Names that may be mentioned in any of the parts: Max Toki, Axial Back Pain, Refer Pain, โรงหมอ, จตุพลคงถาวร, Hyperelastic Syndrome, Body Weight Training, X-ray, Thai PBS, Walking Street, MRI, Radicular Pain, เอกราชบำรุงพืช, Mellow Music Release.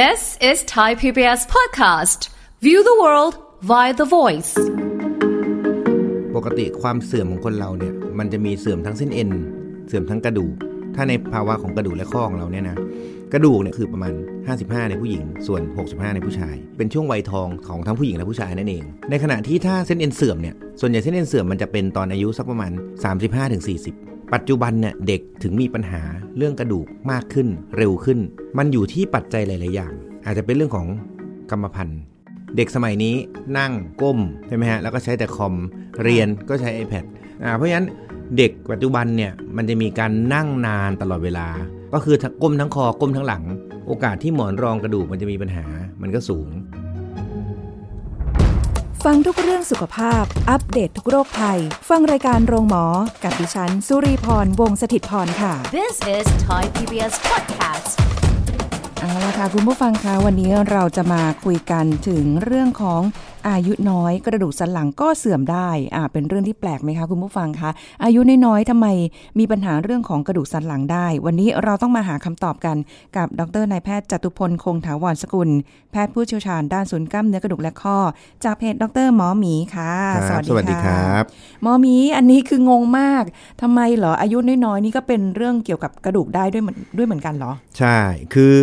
This is Thai PBS podcast. View the world via the voice. ปกติความเสื่อมของคนเราเนี่ยมันจะมีเสื่อมทั้งเส้นเอ็นเสื่อมทั้งกระดูกถ้าในภาวะของกระดูกและข้อของเราเนี่ยนะกระดูกเนี่ยคือประมาณ55ในผู้หญิงส่วน65ในผู้ชายเป็นช่วงวัยทองของทั้งผู้หญิงและผู้ชายนั่นเองในขณะที่ถ้าเส้นเอ็นเสื่อมเนี่ยส่วนใหญ่เส้นเอ็นเสื่อมมันจะเป็นตอนอายุสักประมาณ 35-40ปัจจุบันเนี่ยเด็กถึงมีปัญหาเรื่องกระดูกมากขึ้นเร็วขึ้นมันอยู่ที่ปัจจัยหลายๆอย่างอาจจะเป็นเรื่องของกรรมพันธุ์เด็กสมัยนี้นั่งก้มใช่ไหมฮะแล้วก็ใช้แต่คอมเรียนก็ใช้ iPad เพราะฉะนั้นเด็กปัจจุบันเนี่ยมันจะมีการนั่งนานตลอดเวลาก็คือก้มทั้งคอก้มทั้งหลังโอกาสที่หมอนรองกระดูกมันจะมีปัญหามันก็สูงฟังทุกเรื่องสุขภาพอัปเดต ทุกโรคภัยฟังรายการโรงหมอกับดิฉันสุรีพรวงศ์สถิตย์พรค่ะ This is Thai PBS podcast เอาล่ะค่ะคุณผู้ฟังคะวันนี้เราจะมาคุยกันถึงเรื่องของอายุน้อยกระดูกสันหลังก็เสื่อมได้เป็นเรื่องที่แปลกไหมคะคุณผู้ฟังคะอายุน้อยๆทำไมมีปัญหาเรื่องของกระดูกสันหลังได้วันนี้เราต้องมาหาคำตอบกันกับดร.นายแพทย์จตุพลคงถาวรสกุลแพทย์ผู้เชี่ยวชาญด้านศูนย์กล้ามเนื้อกระดูกและข้อจากเพจดร.หมอหมีค่ะสวัสดีครับหมอหมีอันนี้คืองงมากทำไมเหรออายุน้อยๆนี่ก็เป็นเรื่องเกี่ยวกับกระดูกได้ด้วยเหมือนกันเหรอใช่คือ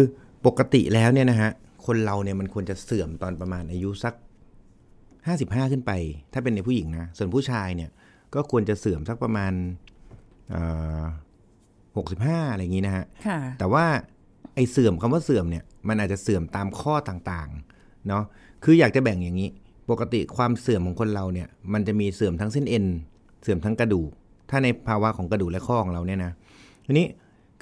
ปกติแล้วเนี่ยนะฮะคนเราเนี่ยมันควรจะเสื่อมตอนประมาณอายุสัก55ขึ้นไปถ้าเป็นในผู้หญิงนะส่วนผู้ชายเนี่ยก็ควรจะเสื่อมสักประมาณ65อะไรอย่างนี้นะฮะแต่ว่าไอ้เสื่อมคำว่าเสื่อมเนี่ยมันอาจจะเสื่อมตามข้อต่างๆเนาะคืออยากจะแบ่งอย่างนี้ปกติความเสื่อมของคนเราเนี่ยมันจะมีเสื่อมทั้งเส้นเอ็นเสื่อมทั้งกระดูกถ้าในภาวะของกระดูกและข้อของเราเนี่ยนะทีนี้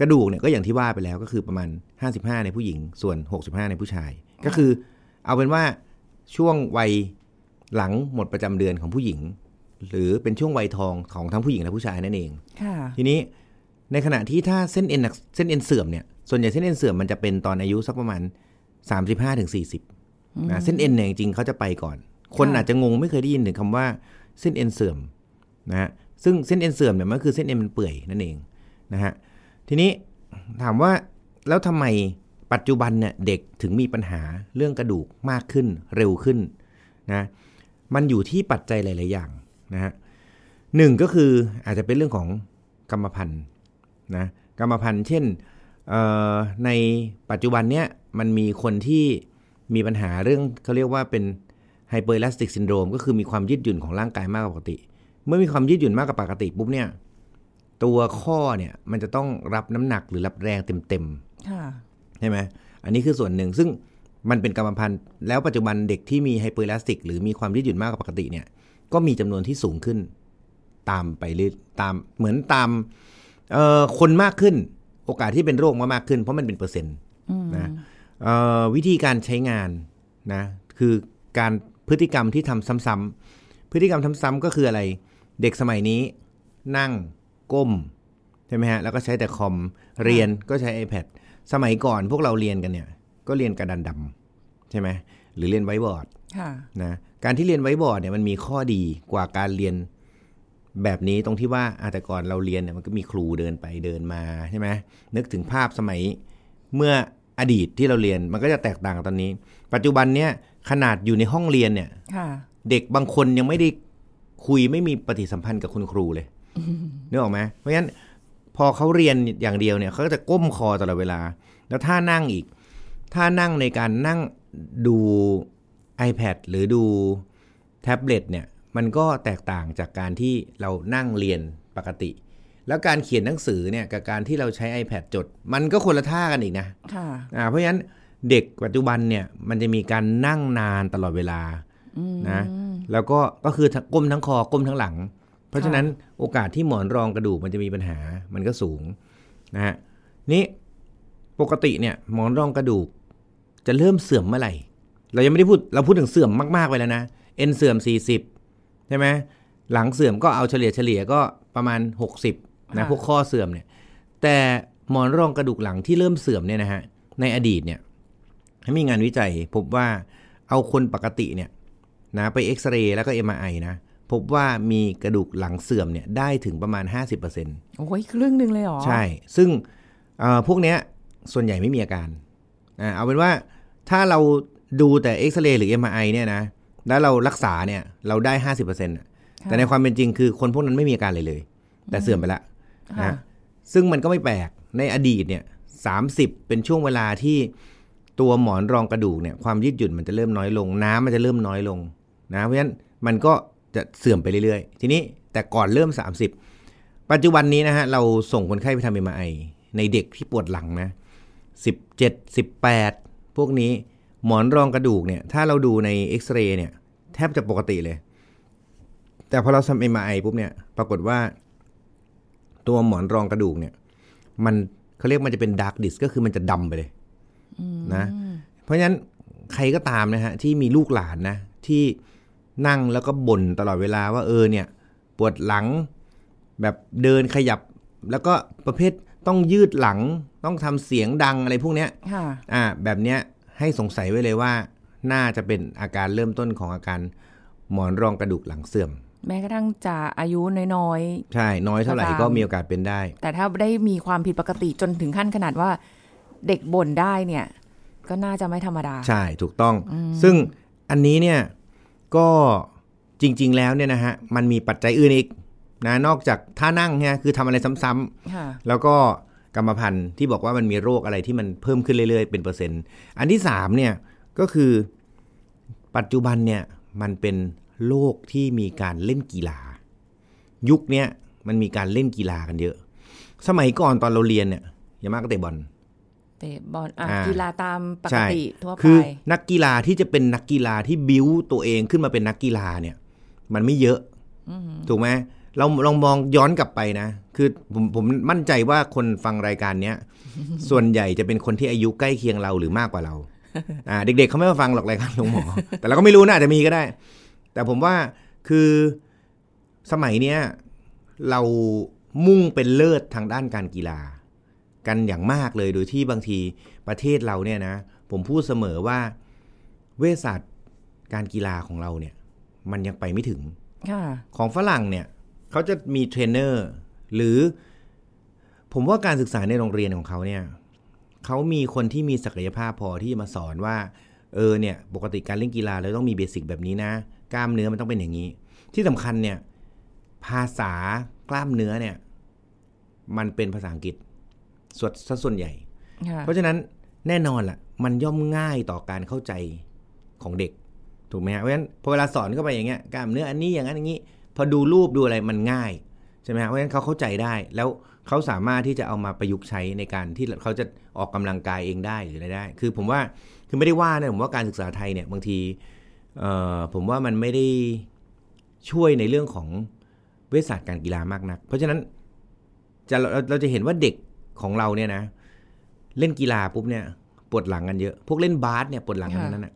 กระดูกเนี่ยก็อย่างที่ว่าไปแล้วก็คือประมาณ55ในผู้หญิงส่วน65ในผู้ชายก็คือเอาเป็นว่าช่วงวัยหลังหมดประจำเดือนของผู้หญิงหรือเป็นช่วงวัยทองของทั้งผู้หญิงและผู้ชายนั่นเองทีนี้ในขณะที่ถ้าเส้นเอ็นเสื่อมเนี่ยส่วนใหญ่เส้นเอ็นเสื่อมมันจะเป็นตอนอายุสักประมาณ 35-40 นะเส้นเอ็นเนี่ยจริงๆเขาจะไปก่อนคนอาจจะงงไม่เคยได้ยินถึงคำว่าเส้นเอ็นเสื่อมนะฮะซึ่งเส้นเอ็นเสื่อมเนี่ยมันคือเส้นเอ็นมันเปื่อยนั่นเองนะฮะทีนี้ถามว่าแล้วทำไมปัจจุบันเนี่ยเด็กถึงมีปัญหาเรื่องกระดูกมากขึ้นเร็วขึ้นนะมันอยู่ที่ปัจจัยหลายๆอย่างนะฮะหนึ่งก็คืออาจจะเป็นเรื่องของกรรมพันธุ์นะกรรมพันธุ์เช่นในปัจจุบันเนี้ยมันมีคนที่มีปัญหาเรื่องเขาเรียกว่าเป็นไฮเปอร์อิลาสติกซินโดรมก็คือมีความยืดหยุ่นของร่างกายมากกว่าปกติเมื่อมีความยืดหยุ่นมากกว่าปกติปุ๊บเนี่ยตัวข้อเนี่ยมันจะต้องรับน้ำหนักหรือรับแรงเต็มๆใช่ไหมอันนี้คือส่วนหนึ่งซึ่งมันเป็นกรรมพันธุ์แล้วปัจจุบันเด็กที่มีไฮเปอร์อิลาสติกหรือมีความยืดหยุ่นมากกว่าปกติเนี่ยก็มีจำนวนที่สูงขึ้นตามไปเรื่อยตามเหมือนตามคนมากขึ้นโอกาสที่เป็นโรคมากขึ้นเพราะมันเป็นเปอร์เซ็นต์นะวิธีการใช้งานนะคือการพฤติกรรมที่ทำซ้ำๆพฤติกรรมซ้ำๆก็คืออะไรเด็กสมัยนี้นั่งก้มใช่ไหมฮะแล้วก็ใช้แต่คอมเรียนก็ใช้ iPad สมัยก่อนพวกเราเรียนกันเนี่ยก็เรียนกระดานดำใช่ไหมหรือเรียนไวท์บอร์ดนะการที่เรียนไวท์บอร์ดเนี่ยมันมีข้อดีกว่าการเรียนแบบนี้ตรงที่ว่าแต่ก่อนเราเรียนเนี่ยมันก็มีครูเดินไปเดินมาใช่ไหมนึกถึงภาพสมัยเมื่ออดีตที่เราเรียนมันก็จะแตกต่างตอนนี้ปัจจุบันเนี่ยขนาดอยู่ในห้องเรียนเนี่ยเด็กบางคนยังไม่ได้คุยไม่มีปฏิสัมพันธ์กับคุณครูเลยนึกออกไหมเพราะฉะนั้นพอเขาเรียนอย่างเดียวเนี่ยเขาก็จะก้มคอตลอดเวลาแล้วท่านั่งอีกถ้านั่งในการนั่งดู iPad หรือดูแท็บเล็ตเนี่ยมันก็แตกต่างจากการที่เรานั่งเรียนปกติแล้วการเขียนหนังสือเนี่ยกับการที่เราใช้ iPad จดมันก็คนละท่ากันอีกนะเพราะฉะนั้นเด็กปัจจุบันเนี่ยมันจะมีการนั่งนานตลอดเวลานะแล้วก็คือก้มทั้งคอก้มทั้งหลังเพราะฉะนั้นโอกาสที่หมอนรองกระดูกมันจะมีปัญหามันก็สูงนะฮะนี่ปกติเนี่ยหมอนรองกระดูกจะเริ่มเสื่อมเมื่อไหร่เรายังไม่ได้พูดเราพูดถึงเสื่อมมากๆไปแล้วนะเอ็นเสื่อม40ใช่ไหมหลังเสื่อมก็เอาเฉลี่ยก็ประมาณ60นะพวกข้อเสื่อมเนี่ยแต่หมอนรองกระดูกหลังที่เริ่มเสื่อมเนี่ยนะฮะในอดีตเนี่ยมีงานวิจัยพบว่าเอาคนปกติเนี่ยนะไปเอ็กซเรย์แล้วก็ MRI นะพบว่ามีกระดูกหลังเสื่อมเนี่ยได้ถึงประมาณ 50% โอ้ยครึ่งนึงเลยเหรอใช่ซึ่งพวกเนี้ยส่วนใหญ่ไม่มีอาการเอาเป็นว่า ถ้าเราดูแต่เอ็กซเรย์หรือ MRI เนี่ยนะแล้วเรารักษาเนี่ยเราได้ 50% แต่ในความเป็นจริงคือคนพวกนั้นไม่มีอาการเลยเลยแต่เสื่อมไปแล้วนะซึ่งมันก็ไม่แปลกในอดีตเนี่ย30เป็นช่วงเวลาที่ตัวหมอนรองกระดูกเนี่ยความยืดหยุ่นมันจะเริ่มน้อยลงน้ำมันจะเริ่มน้อยลงนะเพราะฉะนั้นมันก็จะเสื่อมไปเรื่อยๆทีนี้แต่ก่อนเริ่ม30ปัจจุบันนี้นะฮะเราส่งคนไข้ไปทำ MRI ในเด็กที่ปวดหลังนะ17 18พวกนี้หมอนรองกระดูกเนี่ยถ้าเราดูในเอ็กซเรย์เนี่ยแทบจะปกติเลยแต่พอเราทำ MRI ปุ๊บเนี่ยปรากฏว่าตัวหมอนรองกระดูกเนี่ยมันเขาเรียกมันจะเป็นดาร์กดิสก็คือมันจะดำไปเลยนะเพราะฉะนั้นใครก็ตามนะฮะที่มีลูกหลานนะที่นั่งแล้วก็บ่นตลอดเวลาว่าเนี่ยปวดหลังแบบเดินขยับแล้วก็ประเภทต้องยืดหลังต้องทำเสียงดังอะไรพวกเนี้ยแบบเนี้ยให้สงสัยไว้เลยว่าน่าจะเป็นอาการเริ่มต้นของอาการหมอนรองกระดูกหลังเสื่อมแม้กระทั่งจะอายุน้อยๆใช่น้อยเท่าไหร่ก็มีโอกาสเป็นได้แต่ถ้าได้มีความผิดปกติจนถึงขั้นขนาดว่าเด็กบ่นได้เนี่ยก็น่าจะไม่ธรรมดาใช่ถูกต้องซึ่งอันนี้เนี่ยก็จริงๆแล้วเนี่ยนะฮะมันมีปัจจัยอื่นอีกนะนอกจากท่านั่งเนี่ยคือทำอะไรซ้ำๆแล้วก็กรรมพันธุ์ที่บอกว่ามันมีโรคอะไรที่มันเพิ่มขึ้นเรื่อยๆเป็นเปอร์เซ็นต์อันที่3เนี่ยก็คือปัจจุบันเนี่ยมันเป็นโลกที่มีการเล่นกีฬายุคนี้มันมีการเล่นกีฬากันเยอะสมัยก่อนตอนเราเรียนเนี่ยอย่างมากก็เตะบอลกีฬาตามปกติทั่วไปคือนักกีฬาที่จะเป็นนักกีฬาที่บิ้วตัวเองขึ้นมาเป็นนักกีฬาเนี่ยมันไม่เยอะถูกไหมเราลองมองย้อนกลับไปนะคือผมมั่นใจว่าคนฟังรายการเนี้ย ส่วนใหญ่จะเป็นคนที่อายุใกล้เคียงเราหรือมากกว่าเรา เด็กๆเขาไม่มาฟังหรอกรายการหลวงหมอ แต่เราก็ไม่รู้นะอาจจะมีก็ได้แต่ผมว่าคือสมัยเนี้ยเรามุ่งเป็นเลิศทางด้านการกีฬากันอย่างมากเลยโดยที่บางทีประเทศเราเนี่ยนะผมพูดเสมอว่าเวชศาสตร์การกีฬาของเราเนี่ยมันยังไปไม่ถึงของฝรั่งเนี่ยเขาจะมีเทรนเนอร์หรือผมว่าการศึกษาในโรงเรียนของเขาเนี่ยเขามีคนที่มีศักยภาพพอที่จะมาสอนว่าเนี่ยปกติการเล่นกีฬาเราต้องมีเบสิกแบบนี้นะกล้ามเนื้อมันต้องเป็นอย่างนี้ที่สำคัญเนี่ยภาษากล้ามเนื้อเนี่ยมันเป็นภาษาอังกฤษส่วนใหญ่ เพราะฉะนั้นแน่นอนล่ะมันย่อมง่ายต่อการเข้าใจของเด็กถูกไหมฮะเพราะฉะนั้นพอเวลาสอนเข้าไปอย่างเงี้ยกล้ามเนื้ออันนี้อย่างนั้นอย่างนี้พอดูรูปดูอะไรมันง่ายใช่ไหมฮะเพราะฉะนั้นเขาเข้าใจได้แล้วเขาสามารถที่จะเอามาประยุกต์ใช้ในการที่เขาจะออกกำลังกายเองได้หรืออะไรได้คือผมว่าคือไม่ได้ว่านะผมว่าการศึกษาไทยเนี่ยบางทีผมว่ามันไม่ได้ช่วยในเรื่องของเวชศาสตร์การกีฬามากนักเพราะฉะนั้นเราจะเห็นว่าเด็กของเราเนี่ยนะเล่นกีฬาปุ๊บเนี่ยปวดหลังกันเยอะพวกเล่นบาสเนี่ยปวดหลังกันนั่นแหละ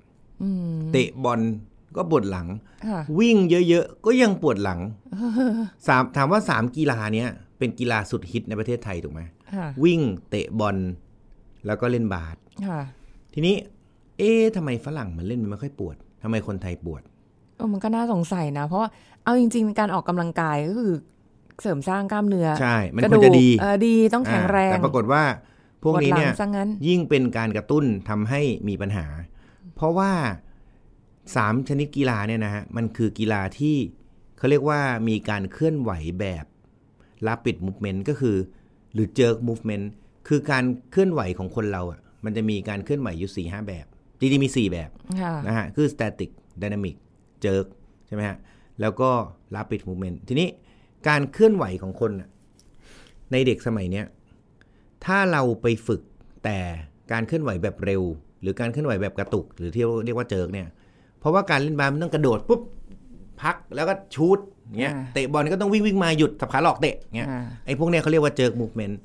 เตะบอลก็ปวดหลังวิ่งเยอะๆก็ยังปวดหลังถามว่า3กีฬาเนี้ยเป็นกีฬาสุดฮิตในประเทศไทยถูกไหมวิ่งเตะบอลแล้วก็เล่นบาสทีนี้ทำไมฝรั่งมันเล่นมันไม่ค่อยปวดทำไมคนไทยปวดมันก็น่าสงสัยนะเพราะเอาจริงๆการออกกำลังกายก็คือเสริมสร้างกล้ามเนื้อใช่มันควรจะดีต้องแข็งแรงแต่ปรากฏว่าพวกนี้เนี่ยยิ่งเป็นการกระตุ้นทำให้มีปัญหาเพราะว่า3ชนิดกีฬาเนี่ยนะฮะมันคือกีฬาที่เขาเรียกว่ามีการเคลื่อนไหวแบบ rapid movement ก็คือหรือ jerk movement คือการเคลื่อนไหวของคนเราอ่ะมันจะมีการเคลื่อนไหวอยู่ 4-5 แบบจริงๆมี4แบบนะฮะคือ static dynamic jerk ใช่ไหมฮะแล้วก็ rapid movement ทีนี้การเคลื่อนไหวของคนในเด็กสมัยเนี้ยถ้าเราไปฝึกแต่การเคลื่อนไหวแบบเร็วหรือการเคลื่อนไหวแบบกระตุกหรือที่เรียกว่าเจิกเนี่ยเพราะว่าการเล่นบาสมันต้องกระโดดปุ๊บพักแล้วก็ชูตเงี้ยเตะบอลก็ต้องวิ่งมาหยุดสับขาหลอกเตะเงี้ยไอ้พวกเนี้ยเขาเรียกว่าเจิกมูฟเมนต์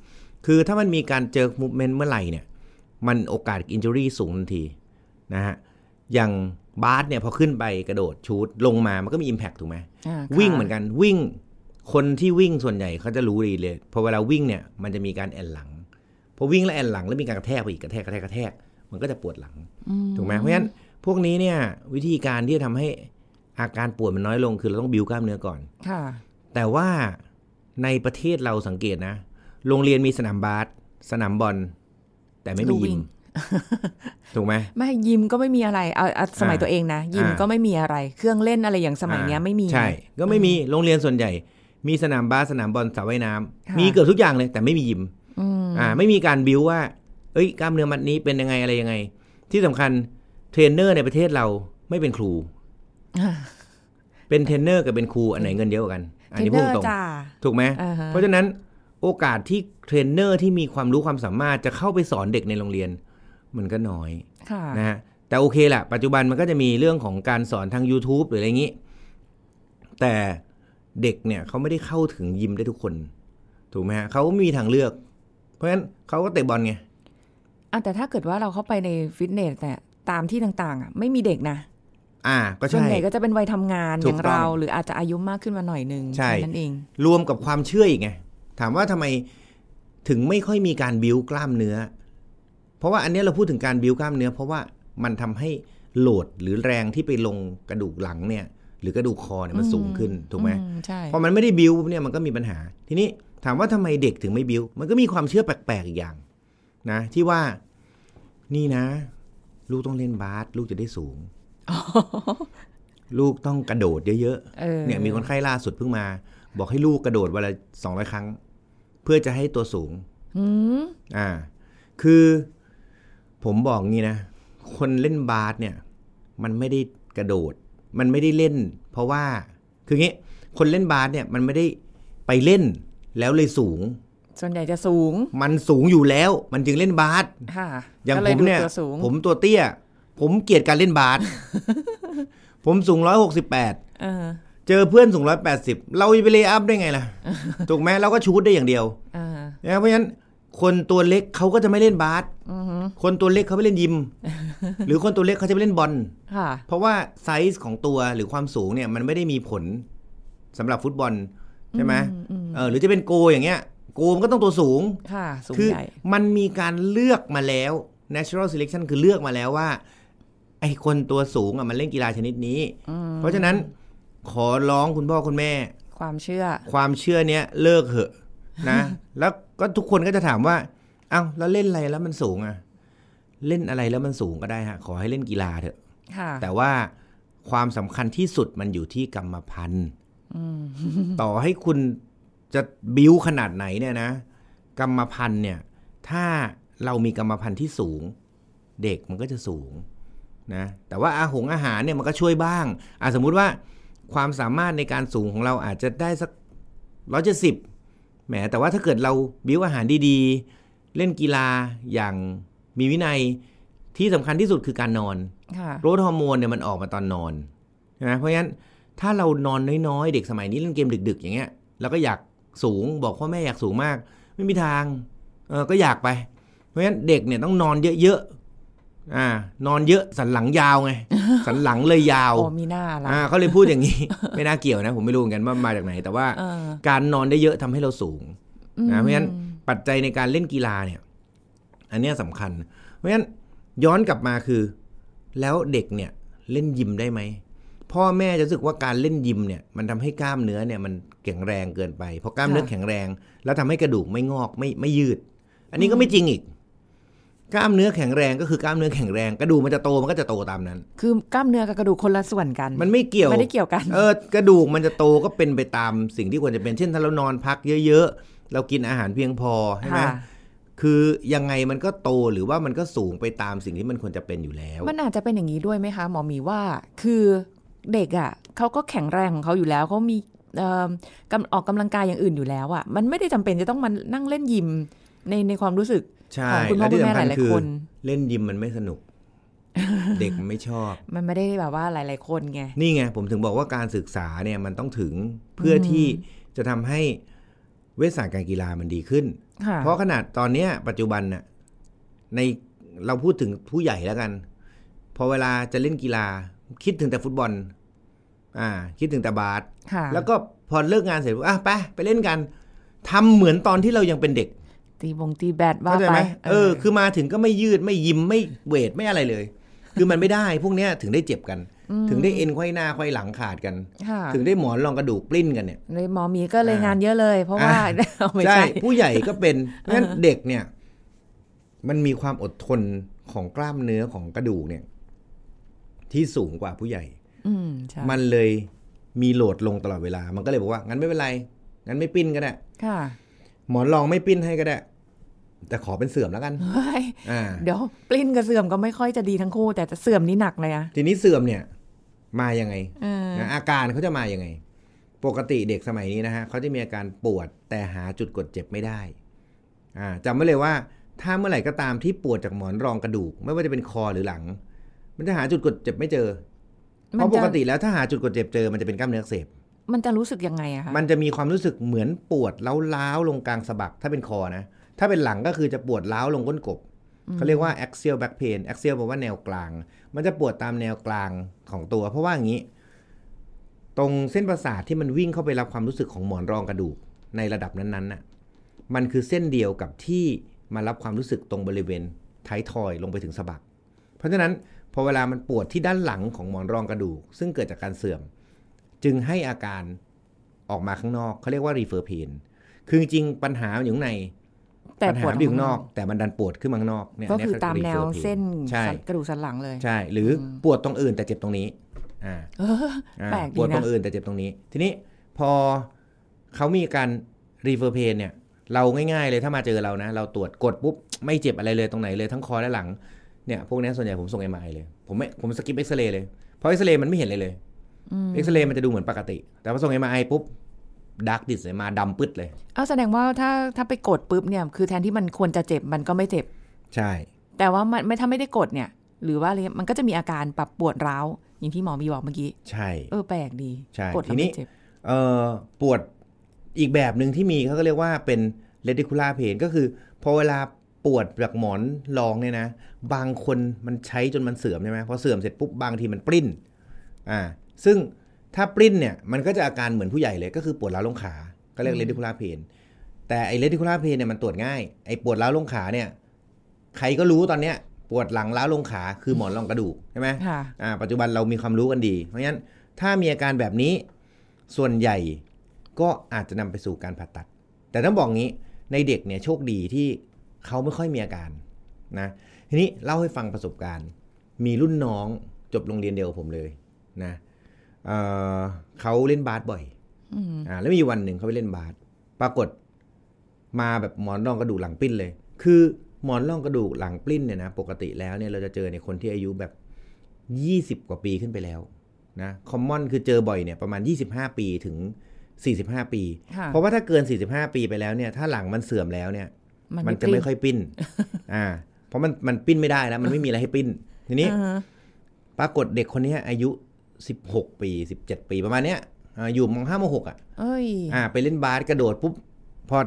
คือถ้ามันมีการเจิกมูฟเมนต์เมื่อไหร่เนี่ยมันโอกาสอินจูรี่สูงทันทีนะฮะอย่างบาสเนี่ยพอขึ้นไปกระโดดชูตลงมามันก็มีอิมแพคถูกไหมวิ่งเหมือนกันวิ่งคนที่วิ่งส่วนใหญ่เขาจะรู้ดีเลยพอเวลาวิ่งเนี่ยมันจะมีการแอนหลังพอวิ่งแล้วแอนหลังแล้วมีการกระแทกไปอีกกระแทกมันก็จะปวดหลังถูกไหมเพราะฉะนั้นพวกนี้เนี่ยวิธีการที่จะทำให้อาการปวดมันน้อยลงคือเราต้องบิ้วกล้ามเนื้อก่อนแต่ว่าในประเทศเราสังเกตนะโรงเรียนมีสนามบาสสนามบอลแต่ไม่มียิม ถูกไหมไม่ยิมก็ไม่มีอะไรเอาสมัยตัวเองนะยิมก็ไม่มีอะไรเครื่องเล่นอะไรอย่างสมัยเนี้ยไม่มีใช่ก็ไม่มีโรงเรียนส่วนใหญ่มีสนามบาสสนามบอลสระว่ายน้ำมีเกือบทุกอย่างเลยแต่ไม่มียิมไม่มีการบิวว่าเอ้ยกล้ามเนื้อมัดนี้เป็นยังไงอะไรยังไงที่สำคัญเทรนเนอร์ในประเทศเราไม่เป็นครูเป็นเทรนเนอร์กับเป็นครูอันไหนเงินเยอะกว่ากันอันนี้พูดตรงถูกไหมเพราะฉะนั้นโอกาสที่เทรนเนอร์ที่มีความรู้ความสามารถจะเข้าไปสอนเด็กในโรงเรียนมันก็น้อยนะฮะแต่โอเคแหละปัจจุบันมันก็จะมีเรื่องของการสอนทาง YouTube หรืออะไรอย่างนี้แต่เด็กเนี่ยเขาไม่ได้เข้าถึงยิมได้ทุกคนถูกไหมฮะเขาไม่มีทางเลือกเพราะฉะนั้นเขาก็เตะบอลไงแต่ถ้าเกิดว่าเราเข้าไปในฟิตเนสแต่ตามที่ต่างๆไม่มีเด็กนะก็ใช่ส่วนใหญ่ก็จะเป็นวัยทำงานอย่างเราหรืออาจจะอายุมากขึ้นมาหน่อยนึงนั่นเองรวมกับความเชื่ออีกไงถามว่าทำไมถึงไม่ค่อยมีการบิ้วกล้ามเนื้อเพราะว่าอันนี้เราพูดถึงการบิ้วกล้ามเนื้อเพราะว่ามันทำให้โหลดหรือแรงที่ไปลงกระดูกหลังเนี่ยหรือกระดูกคอเนี่ยมันสูงขึ้นถูกไหมพอมันไม่ได้บิ้วเนี่ยมันก็มีปัญหาทีนี้ถามว่าทำไมเด็กถึงไม่บิ้วมันก็มีความเชื่อแปลกๆอีกอย่างนะที่ว่านี่นะลูกต้องเล่นบาสลูกจะได้สูงลูกต้องกระโดดเยอะๆเนี่ยมีคนไข้ล่าสุดเพิ่งมาบอกให้ลูกกระโดดวันละ200ครั้งเพื่อจะให้ตัวสูงคือผมบอกงี้นะคนเล่นบาสเนี่ยมันไม่ได้กระโดดมันไม่ได้เล่นเพราะว่าคืองี้คนเล่นบาสเนี่ยมันไม่ได้ไปเล่นแล้วเลยสูงส่วนใหญ่จะสูงมันสูงอยู่แล้วมันจึงเล่นบาสอย่างผมเนี่ยผมตัวเตี้ยผมเกลียดการเล่นบาส ผมสูง168เจอเพื่อนสูง180เราจะไปเลย์อัพได้ไงล่ะ ถูกไหมเราก็ชูดได้อย่างเดียวเพราะฉะนั้นคนตัวเล็กเขาก็จะไม่เล่นบาสคนตัวเล็กเขาไปเล่นยิม หรือคนตัวเล็กเขาจะไปเล่นบอล เพราะว่าไซส์ของตัวหรือความสูงเนี่ยมันไม่ได้มีผลสำหรับฟุตบอลใช่ไหมหรือจะเป็นโกอย่างเงี้ยโกมันก็ต้องตัวสูงคือมันมีการเลือกมาแล้ว natural selection คือเลือกมาแล้วว่าไอ้คนตัวสูงอ่ะมันเล่นกีฬาชนิดนี้เพราะฉะนั้นขอร้องคุณพ่อคุณแม่ความเชื่อเนี้ยเลิกเหอะนะ แล้วก็ทุกคนก็จะถามว่าเอ้าแล้วเล่นอะไรแล้วมันสูงอ่ะเล่นอะไรแล้วมันสูงก็ได้ฮะขอให้เล่นกีฬาเถอะแต่ว่าความสำคัญที่สุดมันอยู่ที่กรรมพันธุ์ ต่อให้คุณจะบิ้วขนาดไหนเนี่ยนะกรรมพันธุ์เนี่ยถ้าเรามีกรรมพันธุ์ที่สูงเด็กมันก็จะสูงนะแต่ว่าอาหารเนี่ยมันก็ช่วยบ้างสมมุติว่าความสามารถในการสูงของเราอาจจะได้สัก170แหมแต่ว่าถ้าเกิดเราบิ้วอาหารดีๆเล่นกีฬาอย่างมีวินัยที่สำคัญที่สุดคือการนอนโกรทฮอร์โมนเนี่ยมันออกมาตอนนอนนะเพราะฉะนั้นถ้าเรานอนน้อยๆเด็กสมัยนี้เล่นเกมดึกๆอย่างเงี้ยแล้วก็อยากสูงบอกพ่อแม่อยากสูงมากไม่มีทางก็อยากไปเพราะฉะนั้นเด็กเนี่ยต้องนอนเยอะๆนอนเยอะสันหลังยาวไง สันหลังเลยยาวมีหน้าละเขาเลยพูดอย่างนี้ ไม่น่าเกี่ยวนะผมไม่รู้เหมือนกันว่ามาจากไหนแต่ว่าการนอนได้เยอะทำให้เราสูงนะเพราะฉะนั้นปัจจัยในการเล่นกีฬาเนี่ยอันนี้สำคัญเพราะฉะนั้นย้อนกลับมาคือแล้วเด็กเนี่ยเล่นยิมได้ไหมพ่อแม่จะรู้สึกว่าการเล่นยิมเนี่ยมันทำให้กล้ามเนื้อเนี่ยมันแข็งแรงเกินไปเพราะกล้ามเนื้อแข็งแรงแล้วทำให้กระดูกไม่งอกไม่ยืดอันนี้ก็ไม่จริงอีกกล้ามเนื้อแข็งแรงก็คือกล้ามเนื้อแข็งแรงกระดูกมันจะโตมันก็จะโตตามนั้นคือกล้ามเนื้อกับกระดูกคนละส่วนกันมันไม่เกี่ยวไม่ได้เกี่ยวกันกระดูกมันจะโตก็เป็นไปตามสิ่งที่ควรจะเป็นเช่นถ้าเรานอนพักเยอะๆเรากินอาหารเพียงพอใช่ไหมคือยังไงมันก็โตหรือว่ามันก็สูงไปตามสิ่งที่มันควรจะเป็นอยู่แล้วมันอาจจะเป็นอย่างนี้ด้วยไหมคะหมอมีว่าคือเด็กเขาก็แข็งแรงของเขาอยู่แล้วเขามีออกกำลังกายอย่างอื่นอยู่แล้วมันไม่ได้จำเป็นจะต้องมานั่งเล่นยิมในความรู้สึกของคุณพ่อคุณแม่หลายๆคนเล่นยิมมันไม่สนุก เด็กมันไม่ชอบมันไม่ได้แบบว่าหลายๆคนไงนี่ไงผมถึงบอกว่าการศึกษาเนี่ยมันต้องถึงเพื่อที่จะทำให้เวชศาสตร์การกีฬามันดีขึ้นเพราะขนาดตอนนี้ปัจจุบันน่ะในเราพูดถึงผู้ใหญ่แล้วกันพอเวลาจะเล่นกีฬาคิดถึงแต่ฟุตบอลคิดถึงแต่บาสแล้วก็พอเลิกงานเสร็จไปเล่นกันทำเหมือนตอนที่เรายังเป็นเด็กตีแบดบ้าไปคือมาถึงก็ไม่ยืดไม่ยิ้มไม่เวทไม่อะไรเลยคือมันไม่ได้พวกเนี้ยถึงได้เจ็บกันถึงได้เอ็นไขว้หน้าไขว้หลังขาดกันถึงได้หมอนรองกระดูกปลิ้นกันเนี่ยหมอมีก็เลยงานเยอะเลยเพราะว่าใช่ผู้ใหญ่ก็เป็นงั้นเด็กเนี่ยมันมีความอดทน ของกล้ามเนื้อของกระดูกเนี่ยที่สูงกว่าผู้ใหญ่มันเลยมีโหลดลงตลอดเวลามันก็เลยบอกว่างั้นไม่เป็นไรงั้นไม่ปิ้นก็ได้หมอนรองไม่ปิ้นให้ก็ได้แต่ขอเป็นเสื่อมแล้วกันเดี๋ยวปิ้นกับเสื่อมก็ไม่ค่อยจะดีทั้งคู่แต่เสื่อมนี่หนักเลยอะทีนี้เสื่อมเนี่ยมายังไงอาการเขาจะมายังไงปกติเด็กสมัยนี้นะฮะเขาจะมีอาการปวดแต่หาจุดกดเจ็บไม่ได้จำไว้เลยว่าถ้าเมื่อไหร่ก็ตามที่ปวดจากหมอนรองกระดูกไม่ว่าจะเป็นคอหรือหลังมันจะหาจุดกดเจ็บไม่เจอเพราะปกติแล้วถ้าหาจุดกดเจ็บเจอมันจะเป็นกล้ามเนื้ออักเสบมันจะรู้สึกยังไงอะคะมันจะมีความรู้สึกเหมือนปวดล้าวๆลงกลางสะบักถ้าเป็นคอนะถ้าเป็นหลังก็คือจะปวดล้าวลงก้นกบเขาเรียกว่า Axial Back Pain Axial แปลว่าแนวกลางมันจะปวดตามแนวกลางของตัวเพราะว่าอย่างนี้ตรงเส้นประสาทที่มันวิ่งเข้าไปรับความรู้สึกของหมอนรองกระดูกในระดับนั้นๆน่ะมันคือเส้นเดียวกับที่มารับความรู้สึกตรงบริเวณท้ายทอยลงไปถึงสะบักเพราะฉะนั้นพอเวลามันปวดที่ด้านหลังของหมอนรองกระดูกซึ่งเกิดจากการเสื่อมจึงให้อาการออกมาข้างนอกเขาเรียกว่า Refer Pain คือจริงปัญหาอยู่ข้างในแต่ปวดอยู่ข้างนอกแต่มันดันปวดขึ้นมาข้างนอกเนี่ยก็คือตามแนวเส้นกระดูกสันหลังเลยใช่หรือปวดตรงอื่นแต่เจ็บตรงนี้ปวดตรงอื่นแต่เจ็บตรงนี้ทีนี้พอเขามีการรีเฟอร์เพนเนี่ยเราง่ายๆเลยถ้ามาเจอเรานะเราตรวจกดปุ๊บไม่เจ็บอะไรเลยตรงไหนเลยทั้งคอและหลังเนี่ยพวกนี้ส่วนใหญ่ผมส่ง MRI เลยผมสกิปเอ็กซเรย์เลยเพราะเอ็กซเรย์มันไม่เห็นอะไรเลยเอ็กซเรย์มันจะดูเหมือนปกติแต่พอส่ง MRI ปุ๊บดักดิสมาดำปึ๊ดเลยเอาแสดงว่าถ้าไปกดปุ๊บเนี่ยคือแทนที่มันควรจะเจ็บมันก็ไม่เจ็บใช่แต่ว่ามันไม่ถ้าไม่ได้กดเนี่ยหรือว่าอะไรมันก็จะมีอาการปรับปวดร้าวอย่างที่หมอมีบอกเมื่อกี้ใช่แปลกดีกดแล้วไม่เจ็บปวดอีกแบบหนึ่งที่มีเขาก็เรียกว่าเป็น Radicular Pain ก็คือพอเวลาปวดจากหมอนรองเนี่ยนะบางคนมันใช้จนมันเสื่อมใช่ไหมพอเสื่อมเสร็จปุ๊บบางทีมันปริ้นซึ่งถ้าปริ้นเนี่ยมันก็จะอาการเหมือนผู้ใหญ่เลยก็คือปวดร้าวลงขาก็เรียก Radicular Pain แต่ไอ้ Radicular Pain เนี่ยมันตรวจง่ายไอ้ปวดร้าวลงขาเนี่ยใครก็รู้ตอนเนี้ยปวดหลังล้าวลงขาคือหมอนรองกระดูกใช่ไหมปัจจุบันเรามีความรู้กันดีเพราะฉะนั้นถ้ามีอาการแบบนี้ส่วนใหญ่ก็อาจจะนำไปสู่การผ่าตัดแต่ต้องบอกงี้ในเด็กเนี่ยโชคดีที่เขาไม่ค่อยมีอาการนะทีนี้เล่าให้ฟังประสบการณ์มีรุ่นน้องจบโรงเรียนเดียวกับผมเลยนะเขาเล่นบาสบ่อยแล้วมีวันหนึ่งเขาไปเล่นบาสปรากฏมาแบบหมอนรองกระดูกหลังปิ้นเลยคือหมอนรองกระดูกหลังปลิ้นเนี่ยนะปกติแล้วเนี่ยเราจะเจอในคนที่อายุแบบ20กว่าปีขึ้นไปแล้วนะคอมมอนคือเจอบ่อยเนี่ยประมาณ25ปีถึง45ปีเพราะว่าถ้าเกิน45ปีไปแล้วเนี่ยถ้าหลังมันเสื่อมแล้วเนี่ยมันจะไม่ค่อยปิ้นเพราะมันปิ้นไม่ได้แล้วมันไม่มีอะไรให้ปิ้นทีนี้ปรากฏเด็กคนนี้อายุ16ปี17ปีประมาณเนี้ยอยู่ม.5 ม.6 ไปเล่นบาสกระโดดปุ๊บพอ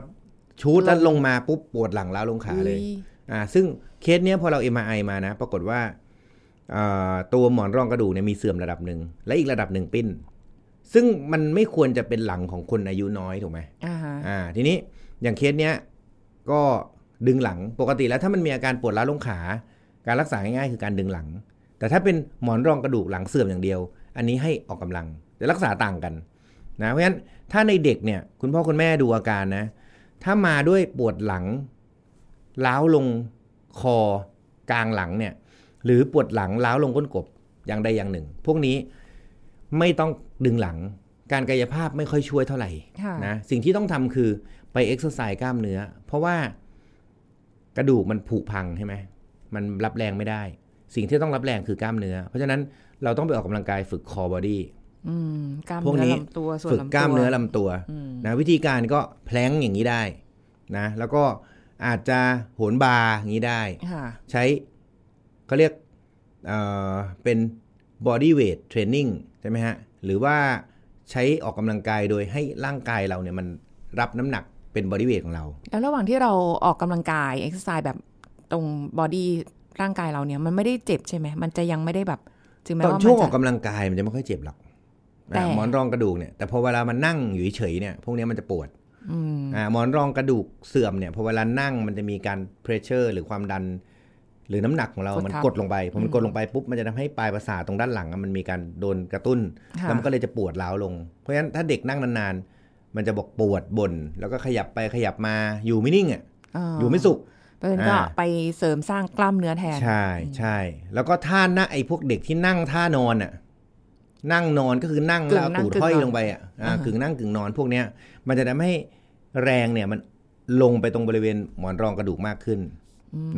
ชูดแล้วลงมาปุ๊บปวดหลังล้าวลงขาเลยซึ่งเคสเนี้ยพอเรา MRI มานะปรากฏว่าตัวหมอนรองกระดูกเนี่ยมีเสื่อมระดับหนึ่งและอีกระดับหนึ่งปิ้นซึ่งมันไม่ควรจะเป็นหลังของคนอายุน้อยถูกไหมทีนี้อย่างเคสเนี้ยก็ดึงหลังปกติแล้วถ้ามันมีอาการปวดล้าวลงขาการรักษาง่ายๆคือการดึงหลังแต่ถ้าเป็นหมอนรองกระดูกหลังเสื่อมอย่างเดียวอันนี้ให้ออกกำลังแต่รักษาต่างกันนะเพราะฉะนั้นถ้าในเด็กเนี่ยคุณพ่อคุณแม่ดูอาการนะถ้ามาด้วยปวดหลังล้าวลงคอกลางหลังเนี่ยหรือปวดหลังล้าวลงก้นกบอย่างใดอย่างหนึ่งพวกนี้ไม่ต้องดึงหลังการกายภาพไม่ค่อยช่วยเท่าไหร่นะสิ่งที่ต้องทำคือไปเอ็กซ์ไซส์กล้ามเนื้อเพราะว่ากระดูกมันผุพังใช่ไหมมันรับแรงไม่ได้สิ่งที่ต้องรับแรงคือกล้ามเนื้อเพราะฉะนั้นเราต้องไปออกกำลังกายฝึกคอบอดี้พวกนี้ฝึกกล้ามเนื้อลำตัวนะวิธีการก็แพลงอย่างนี้ได้นะแล้วก็อาจจะโหนบาร์อย่างนี้ได้ใช้เขาเรียกเป็น body weight training ใช่ไหมฮะหรือว่าใช้ออกกำลังกายโดยให้ร่างกายเราเนี่ยมันรับน้ำหนักเป็น body weight ของเราแล้วระหว่างที่เราออกกำลังกาย exercise แบบตรง body ร่างกายเราเนี่ยมันไม่ได้เจ็บใช่ไหมมันจะยังไม่ได้แบบถึงแม้ว่ามันช่วงออกกำลังกายมันจะไม่ค่อยเจ็บหรอกหมอนรองกระดูกเนี่ยแต่พอเวลามันนั่งอยู่เฉยเนี่ยพวกนี้มันจะปวดหมอนรองกระดูกเสื่อมเนี่ยพอเวลานั่งมันจะมีการเพรสเชอร์หรือความดันหรือน้ำหนักของเรามันกดลงไปพอมันกดลงไปปุ๊บมันจะทำให้ปลายประสาทตรงด้านหลังมันมีการโดนกระตุ้นแล้วมันก็เลยจะปวดร้าวลงเพราะฉะนั้นถ้าเด็กนั่งนานๆมันจะบอกปวดบ่นแล้วก็ขยับไปขยับมาอยู่ไม่นิ่งอยู่ไม่สุข เพราะฉะนั้นก็ไปเสริมสร้างกล้ามเนื้อแทนใช่ใช่แล้วก็ท่านั่งไอ้พวกเด็กที่นั่งท่านอนอ่ะนั่งนอนก็คือนั่งแล้วเอาตูดห้อยลงไปอ่ะกึ่งนั่งกึ่งนอนพวกเนี้ยมันจะทำให้แรงเนี่ยมันลงไปตรงบริเวณหมอนรองกระดูกมากขึ้น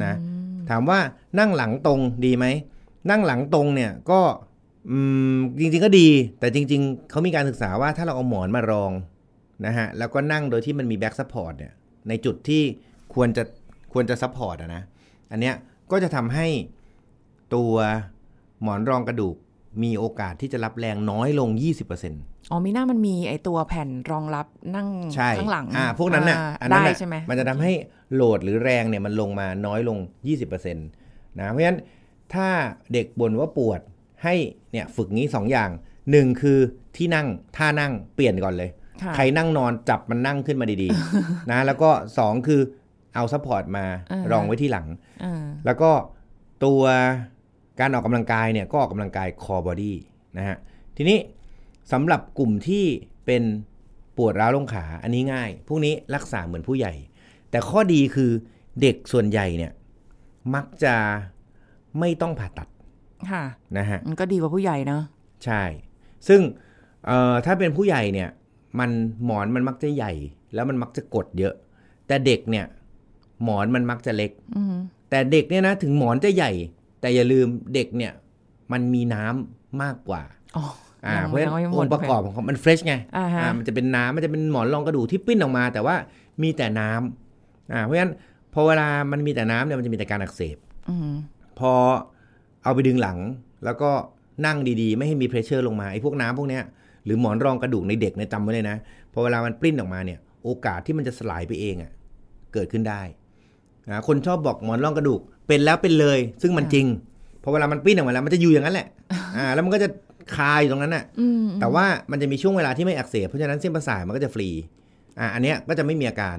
นะถามว่านั่งหลังตรงดีไหมนั่งหลังตรงเนี่ยก็จริงๆก็ดีแต่จริงๆเขามีการศึกษาว่าถ้าเราเอาหมอนมารองนะฮะแล้วก็นั่งโดยที่มันมีแบ็กซัพพอร์ตเนี่ยในจุดที่ควรจะซัพพอร์ตนะอันเนี้ยก็จะทำให้ตัวหมอนรองกระดูกมีโอกาสที่จะรับแรงน้อยลง 20% อ๋อมีหน้ามันมีไอตัวแผ่นรองรับนั่งข้างหลังพวกนั้นน่ะได้ใช่ไหมมันจะทำให้โหลดหรือแรงเนี่ยมันลงมาน้อยลง 20% นะเพราะฉะนั้นถ้าเด็กบ่นว่าปวดให้เนี่ยฝึกงี้2อย่าง1คือที่นั่งท่านั่งเปลี่ยนก่อนเลยใครนั่งนอนจับมันนั่งขึ้นมาดีๆนะแล้วก็2คือเอาซัพพอร์ตมารองไว้ที่หลังแล้วก็ตัวการออกกำลังกายเนี่ยก็ออกกำลังกายคอร์บอดี้นะฮะทีนี้สำหรับกลุ่มที่เป็นปวดร้าวลงขาอันนี้ง่ายพวกนี้รักษาเหมือนผู้ใหญ่แต่ข้อดีคือเด็กส่วนใหญ่เนี่ยมักจะไม่ต้องผ่าตัดค่ะนะฮะมันก็ดีกว่าผู้ใหญ่เนาะใช่ซึ่งถ้าเป็นผู้ใหญ่เนี่ยมันหมอนมันมักจะใหญ่แล้วมันมักจะกดเยอะแต่เด็กเนี่ยหมอนมันมักจะเล็กแต่เด็กเนี่ยนะถึงหมอนจะใหญ่แต่อย่าลืมเด็กเนี่ยมันมีน้ำมากกว่าเพราะฉะนั้นองค์ประกอบของมันเฟรชไงมันจะเป็นน้ำมันจะเป็นหมอนรองกระดูกที่ปิ้นออกมาแต่ว่ามีแต่น้ำเพราะฉะนั้นพอเวลามันมีแต่น้ำเนี่ยมันจะมีแต่การอักเสบพอเอาไปดึงหลังแล้วก็นั่งดีๆไม่ให้มีเพรสเชอร์ลงมาไอ้พวกน้ำพวกเนี้ยหรือหมอนรองกระดูกในเด็กเนี่ยจำไว้เลยนะพอเวลามันปลิ้นออกมาเนี่ยโอกาสที่มันจะสลายไปเองอ่ะเกิดขึ้นได้คนชอบบอกหมอนรองกระดูกเป็นแล้วเป็นเลยซึ่งมันจริงพอเวลามันปิ้นออกมาแล้วมันจะอยู่อย่างนั้นแหละแล้วมันก็จะคาอยู่ตรงนั้นน่ะแต่ว่ามันจะมีช่วงเวลาที่ไม่อักเสบเพราะฉะนั้นเส้นประสาทมันก็จะฟรีอันเนี้ยก็จะไม่มีอาการ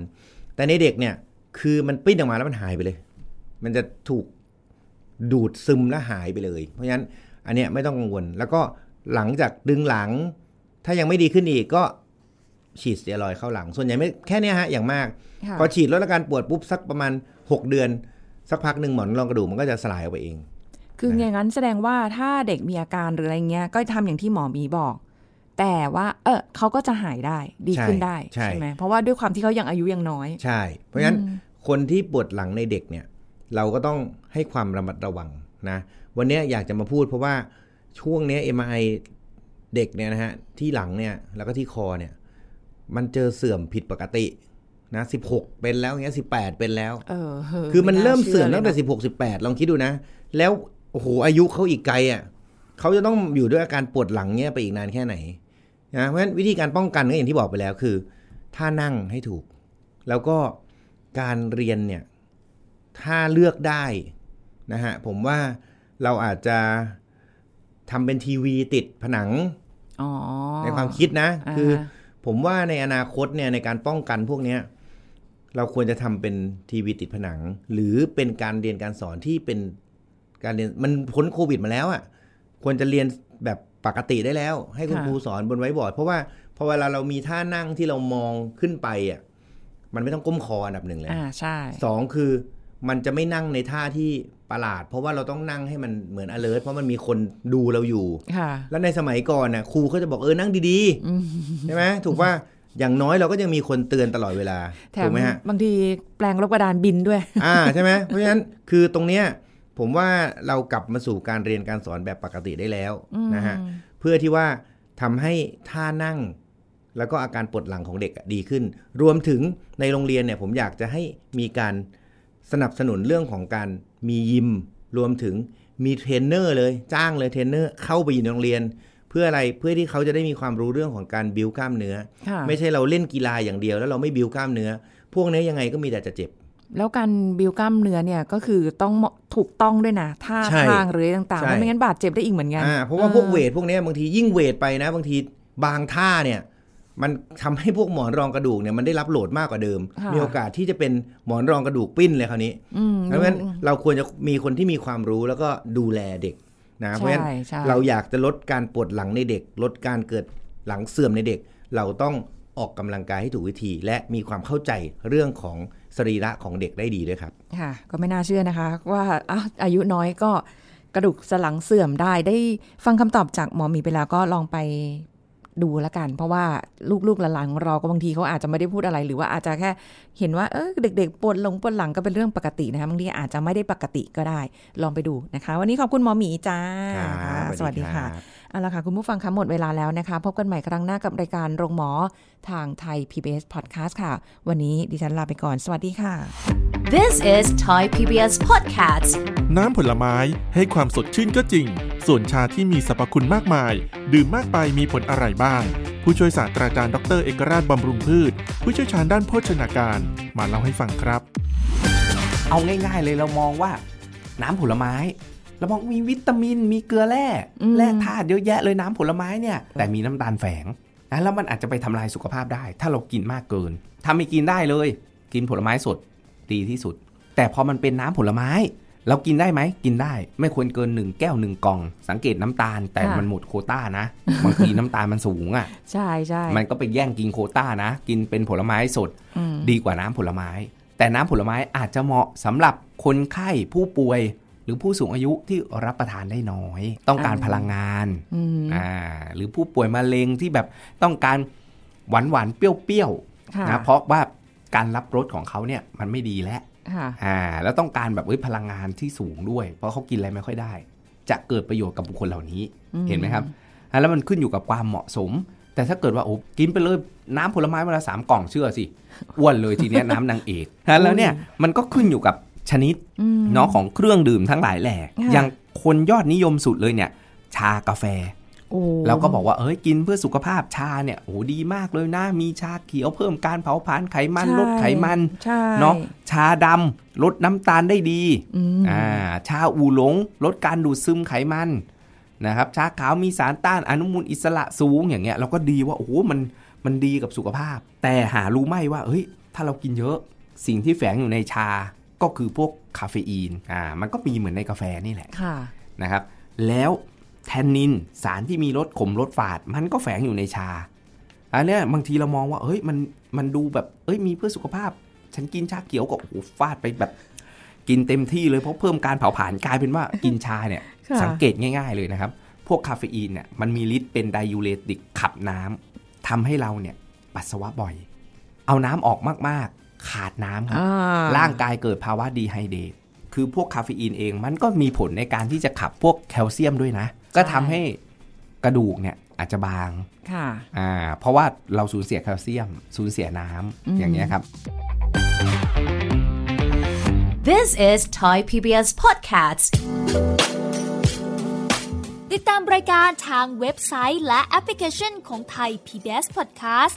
แต่ในเด็กเนี่ยคือมันปิ้นออกมาแล้วมันหายไปเลยมันจะถูกดูดซึมและหายไปเลยเพราะฉะนั้นอันเนี้ยไม่ต้องกังวลแล้วก็หลังจากดึงหลังถ้ายังไม่ดีขึ้นอีกก็ฉีดสเตียรอยด์เข้าหลังส่วนใหญ่ไม่แค่นี้ฮะอย่างมากพอฉีดลดอาการปวดปุ๊บสักประมาณ6เดือนสักพักหนึ่งหมอนรองกระดูกมันก็จะสลายออกไปเองคืออย่างนั้นแสดงว่าถ้าเด็กมีอาการหรืออะไรเงี้ยก็ทำอย่างที่หมอมีบอกแต่ว่าเขาก็จะหายได้ดีขึ้นได้ใช่ไหมเพราะว่าด้วยความที่เขายังอายุยังน้อยใช่เพราะฉะนั้นคนที่ปวดหลังในเด็กเนี่ยเราก็ต้องให้ความระมัดระวังนะวันนี้อยากจะมาพูดเพราะว่าช่วงนี้ MRI เด็กเนี่ยนะฮะที่หลังเนี่ยแล้วก็ที่คอเนี่ยมันเจอเสื่อมผิดปกตินะ16เป็นแล้วอย่างเงี้ย18เป็นแล้วคือมันเริ่มเสื่อมตั้งแต่16 18ลองคิดดูนะแล้วโอ้โหอายุเขาอีกไกลอ่ะเขาจะต้องอยู่ด้วยอาการปวดหลังเงี้ยไปอีกนานแค่ไหนนะเพราะฉะนั้นวิธีการป้องกันก็อย่างที่บอกไปแล้วคือท่านั่งให้ถูกแล้วก็การเรียนเนี่ยถ้าเลือกได้นะฮะผมว่าเราอาจจะทำเป็นทีวีติดผนังในความคิดนะคือผมว่าในอนาคตเนี่ยในการป้องกันพวกนี้เราควรจะทำเป็นทีวีติดผนังหรือเป็นการเรียนการสอนที่เป็นการเรียนมันพ้นโควิดมาแล้วอ่ะควรจะเรียนแบบปกติได้แล้วให้คุณครูสอนบนไวท์บอร์ดเพราะว่าพอเวลาเรามีท่านั่งที่เรามองขึ้นไปอ่ะมันไม่ต้องก้มคออันดับหนึ่งเลยใช่สองคือมันจะไม่นั่งในท่าที่ประหลาดเพราะว่าเราต้องนั่งให้มันเหมือน alert เพราะมันมีคนดูเราอยู่แล้วในสมัยก่อนน่ะครูเขาจะบอกนั่งดีๆใช่ไหมถูกว่าอย่างน้อยเราก็ยังมีคนเตือนตลอดเวลาถูกไหมฮะบางทีแปลงรบกระดานบินด้วยใช่ไหมเพราะฉะนั้นคือตรงเนี้ยผมว่าเรากลับมาสู่การเรียนการสอนแบบปกติได้แล้วนะฮะเพื่อที่ว่าทำให้ท่านั่งแล้วก็อาการปวดหลังของเด็กดีขึ้นรวมถึงในโรงเรียนเนี่ยผมอยากจะให้มีการสนับสนุนเรื่องของการมียิมรวมถึงมีเทรนเนอร์เลยจ้างเลยเทรนเนอร์เข้าไปอยู่ในโรงเรียนเพื่ออะไรเพื่อที่เขาจะได้มีความรู้เรื่องของการบิ้วกล้ามเนื้อไม่ใช่เราเล่นกีฬาอย่างเดียวแล้วเราไม่บิ้วกล้ามเนื้อพวกนี้ยังไงก็มีแต่จะเจ็บแล้วการบิ้วกล้ามเนื้อเนี่ยก็คือต้องถูกต้องด้วยนะท่าทางหรือต่างๆไม่งั้นบาดเจ็บได้อีกเหมือนกันเพราะว่าพวกเวทพวกนี้บางทียิ่งเวทไปนะบางทีบางท่าเนี่ยมันทำให้พวกหมอนรองกระดูกเนี่ยมันได้รับโหลดมากกว่าเดิมมีโอกาสที่จะเป็นหมอนรองกระดูกปิ้นเลยคราวนี้เพราะฉะนั้นเราควรจะมีคนที่มีความรู้แล้วก็ดูแลเด็กนะเพราะฉะนั้นเราอยากจะลดการปวดหลังในเด็กลดการเกิดหลังเสื่อมในเด็กเราต้องออกกำลังกายให้ถูกวิธีและมีความเข้าใจเรื่องของ สรีระของเด็กได้ดีด้วยครับค่ะก็ไม่น่าเชื่อนะคะว่าอายุน้อยก็กระดูกสันหลังเสื่อมได้ฟังคำตอบจากหมอหมีไปแล้วก็ลองไปดูละกันเพราะว่าลูกๆหลานๆของเราก็บางทีเขาอาจจะไม่ได้พูดอะไรหรือว่าอาจจะแค่เห็นว่าเด็กๆปวดหลังก็เป็นเรื่องปกตินะคะบางทีอาจจะไม่ได้ปกติก็ได้ลองไปดูนะคะวันนี้ขอบคุณหมอหมีจ้าสวัสดีค่ะเอาล่ะค่ะคุณผู้ฟังคะหมดเวลาแล้วนะคะพบกันใหม่ครั้งหน้ากับรายการโรงหมอทางไทย PBS Podcast ค่ะวันนี้ดิฉันลาไปก่อนสวัสดีค่ะ This is Thai PBS Podcast น้ำผลไม้ให้ความสดชื่นก็จริงส่วนชาที่มีสรรพคุณมากมายดื่มมากไปมีผลอะไรบ้างผู้ช่วยศาสตราจารย์ดร.เอกราชบำรุงพืชผู้เชี่ยวชาญด้านโภชนาการมาเล่าให้ฟังครับเอาง่ายๆเลยเรามองว่าน้ำผลไม้เรามองมีวิตามินมีเกลือแร่ธาตุเยอะแยะเลยน้ำผลไม้เนี่ยแต่มีน้ำตาลแฝงนะแล้วมันอาจจะไปทำลายสุขภาพได้ถ้าเรากินมากเกินถ้าไม่กินได้เลยกินผลไม้สดดีที่สุดแต่พอมันเป็นน้ำผลไม้เรากินได้ไหมกินได้ไม่ควรเกิน1แก้ว1กล่องสังเกตน้ำตาลแต่มันหมดโควต้านะบางทีน้ำตาลมันสูงอ่ะใช่ๆมันก็ไปแย่งกินโควต้านะกินเป็นผลไม้สดดีกว่าน้ำผลไม้แต่น้ำผลไม้อาจจะเหมาะสำหรับคนไข้ผู้ป่วยหรือผู้สูงอายุที่รับประทานได้น้อยต้องการพลังงานหรือผู้ป่วยมะเร็งที่แบบต้องการหวานๆเปรี้ยวๆนะเพราะว่าการรับรสของเขาเนี่ยมันไม่ดีแล้วแล้วต้องการแบบพลังงานที่สูงด้วยเพราะเขากินอะไรไม่ค่อยได้จะเกิดประโยชน์กับบุคคลเหล่านี้เห็นไหมครับแล้วมันขึ้นอยู่กับความเหมาะสมแต่ถ้าเกิดว่ากินไปเลยน้ำผลไม้วันละ3กล่องเชื่อสิอ้วนเลยทีนี้น้ำนางเอกแล้วเนี่ยมันก็ขึ้นอยู่กับชนิดเนาะของเครื่องดื่มทั้งหลายแหล่อย่างคนยอดนิยมสุดเลยเนี่ยชากาแฟแล้วก็บอกว่ากินเพื่อสุขภาพชาเนี่ยโอ้ดีมากเลยนะมีชาเขียวเพิ่มการเผาผลาญไขมันลดไขมันเนาะชาดำลดน้ำตาลได้ดีชาอู่หลงลดการดูดซึมไขมันนะครับชาขาวมีสารต้านอนุมูลอิสระสูงอย่างเงี้ยเราก็ดีว่าโอ้มันดีกับสุขภาพแต่หารู้ไหมว่าถ้าเรากินเยอะสิ่งที่แฝงอยู่ในชาก็คือพวกคาเฟอีนมันก็มีเหมือนในกาแฟนี่แหละนะครับแล้วแทนนินสารที่มีรสขมรสฝาดมันก็แฝงอยู่ในชาอันเนี้ยบางทีเรามองว่ามันดูแบบมีเพื่อสุขภาพฉันกินชาเขียวก็ฟาดไปแบบกินเต็มที่เลยเพราะเพิ่มการเผาผลาญกลายเป็นว่ากินชาเนี่ย สังเกตง่ายๆเลยนะครับพวกคาเฟอีนเนี่ยมันมีฤทธิ์เป็นไดยูเรติกขับน้ำทำให้เราเนี่ยปัสสาวะบ่อยเอาน้ำออกมากๆขาดน้ำครับร่างกายเกิดภาวะดีไฮเดรตคือพวกคาเฟอีนเองมันก็มีผลในการที่จะขับพวกแคลเซียมด้วยนะก็ทำให้กระดูกเนี่ยอาจจะบางเพราะว่าเราสูญเสียแคลเซียมสูญเสียน้ำอย่างเงี้ยครับ This is Thai PBS Podcast ติดตามรายการทางเว็บไซต์และแอปพลิเคชันของ Thai PBS Podcast